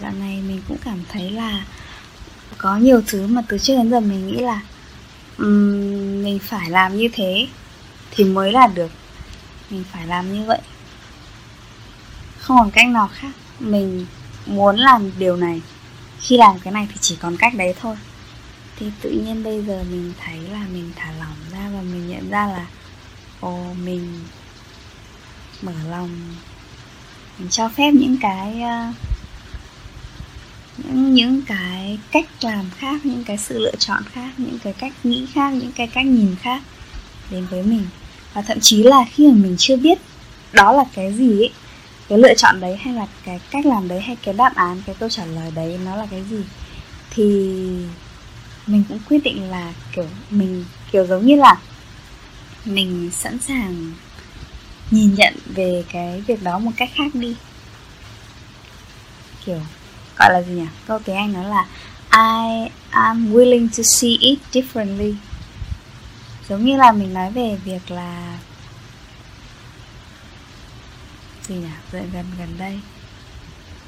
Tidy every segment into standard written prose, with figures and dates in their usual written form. dạo này mình cũng cảm thấy là có nhiều thứ mà từ trước đến giờ mình nghĩ là mình phải làm như thế thì mới là được, mình phải làm như vậy, không còn cách nào khác, mình muốn làm điều này, khi làm cái này thì chỉ còn cách đấy thôi. Thì tự nhiên bây giờ mình thấy là mình thả lỏng ra và mình nhận ra là mình mở lòng, mình cho phép những cái cách làm khác, những cái sự lựa chọn khác, những cái cách nghĩ khác, những cái cách nhìn khác đến với mình. Và thậm chí là khi mà mình chưa biết đó là cái gì ấy, cái lựa chọn đấy hay là cái cách làm đấy hay cái đáp án, cái câu trả lời đấy nó là cái gì, thì mình cũng quyết định là kiểu giống như là mình sẵn sàng nhìn nhận về cái việc đó một cách khác đi. Kiểu gọi là gì nhỉ? Câu tiếng Anh nó là I am willing to see it differently. Giống như là mình nói về việc là gì nhỉ?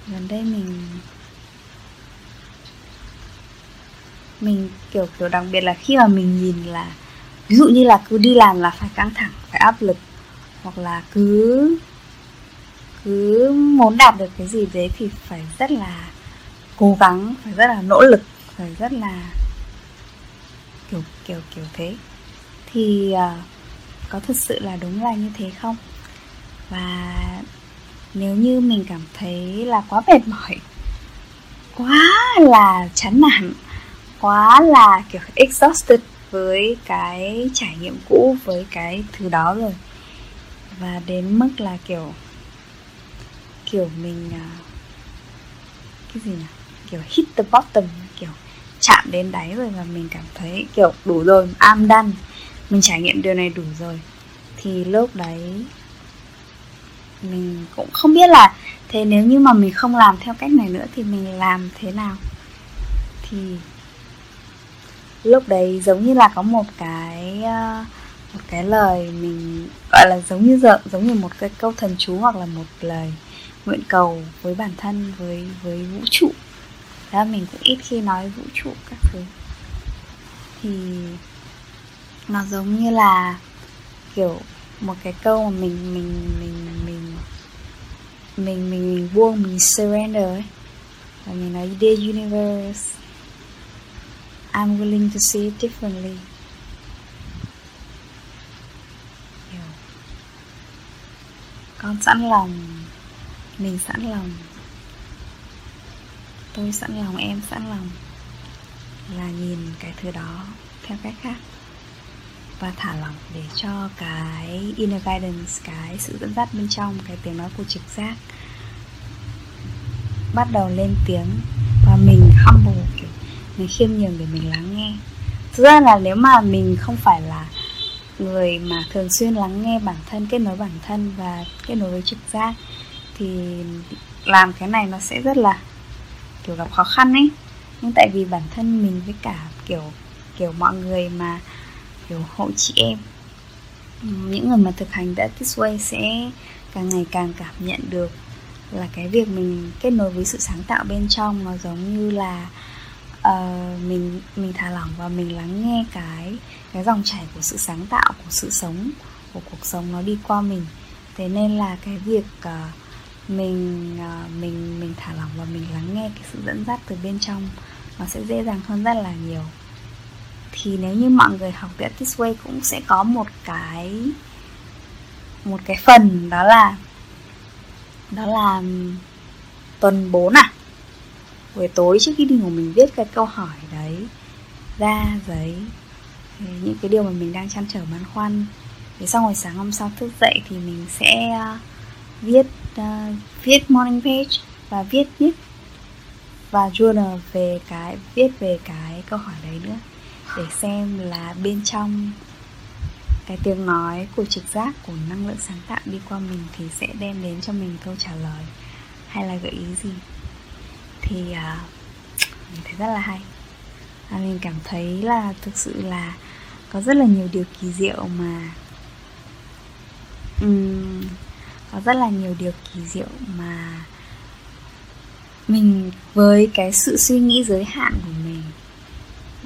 Gần đây mình kiểu đặc biệt là khi mà mình nhìn là ví dụ như là cứ đi làm là phải căng thẳng, phải áp lực, hoặc là cứ muốn đạt được cái gì đấy thì phải rất là cố gắng, phải rất là nỗ lực, phải rất là kiểu thế. Thì có thật sự là đúng là như thế không? Và nếu như mình cảm thấy là quá mệt mỏi, quá là chán nản, quá là kiểu exhausted với cái trải nghiệm cũ, với cái thứ đó rồi, và đến mức là kiểu mình kiểu hit the bottom, kiểu chạm đến đáy rồi, và mình cảm thấy kiểu đủ rồi, I'm done, mình trải nghiệm điều này đủ rồi, thì lúc đấy mình cũng không biết là thế nếu như mà mình không làm theo cách này nữa thì mình làm thế nào. Thì lúc đấy giống như là có một cái lời mình gọi là giống như một cái câu thần chú, hoặc là một lời nguyện cầu với bản thân, với vũ trụ. Đó, mình cũng ít khi nói vũ trụ các thứ. Thì nó giống như là kiểu một cái câu mà mình buông, mình surrender ấy. Và mình nói Dear Universe, I'm willing to see it differently. Con sẵn lòng, mình sẵn lòng, tôi sẵn lòng, em sẵn lòng là nhìn cái thứ đó theo cách khác, và thả lỏng để cho cái inner guidance, cái sự dẫn dắt bên trong, cái tiếng nói của trực giác bắt đầu lên tiếng. Và mình humble, kiểu mình khiêm nhường để mình lắng nghe. Thực ra là nếu mà mình không phải là người mà thường xuyên lắng nghe bản thân, kết nối bản thân và kết nối với trực giác, thì làm cái này nó sẽ rất là kiểu gặp khó khăn ấy. Nhưng tại vì bản thân mình với cả kiểu mọi người mà kiểu hộ chị em, những người mà thực hành The Artist's Way sẽ càng ngày càng cảm nhận được là cái việc mình kết nối với sự sáng tạo bên trong nó giống như là mình thả lỏng và mình lắng nghe cái dòng chảy của sự sáng tạo, của sự sống, của cuộc sống nó đi qua mình. Thế nên là cái việc mình thả lỏng và mình lắng nghe cái sự dẫn dắt từ bên trong nó sẽ dễ dàng hơn rất là nhiều. Thì nếu như mọi người học The Artist's Way cũng sẽ có một cái phần đó là tuần 4 à, buổi tối trước khi đi ngủ mình viết cái câu hỏi đấy ra giấy, những cái điều mà mình đang trăn trở băn khoăn. Thế xong rồi sáng hôm sau thức dậy thì mình sẽ viết morning page và viết và journal về cái câu hỏi đấy nữa, để xem là bên trong cái tiếng nói của trực giác, của năng lượng sáng tạo đi qua mình thì sẽ đem đến cho mình câu trả lời hay là gợi ý gì. Thì mình thấy rất là hay. Mình cảm thấy là thực sự là có rất là nhiều điều kỳ diệu mà Mình với cái sự suy nghĩ giới hạn của mình,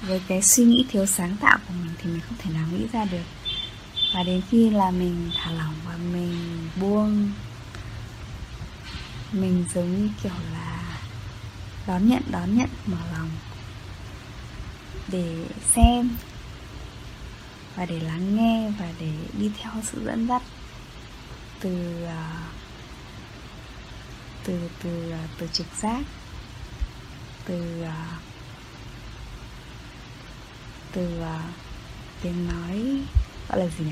với cái suy nghĩ thiếu sáng tạo của mình thì mình không thể nào nghĩ ra được. Và đến khi là mình thả lỏng và mình buông, mình giống như kiểu là đón nhận mở lòng để xem và để lắng nghe và để đi theo sự dẫn dắt từ trực giác, từ tiếng nói, gọi là gì nhỉ?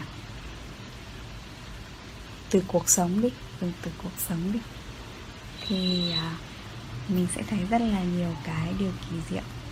Từ cuộc sống đi thì mình sẽ thấy rất là nhiều cái điều kỳ diệu.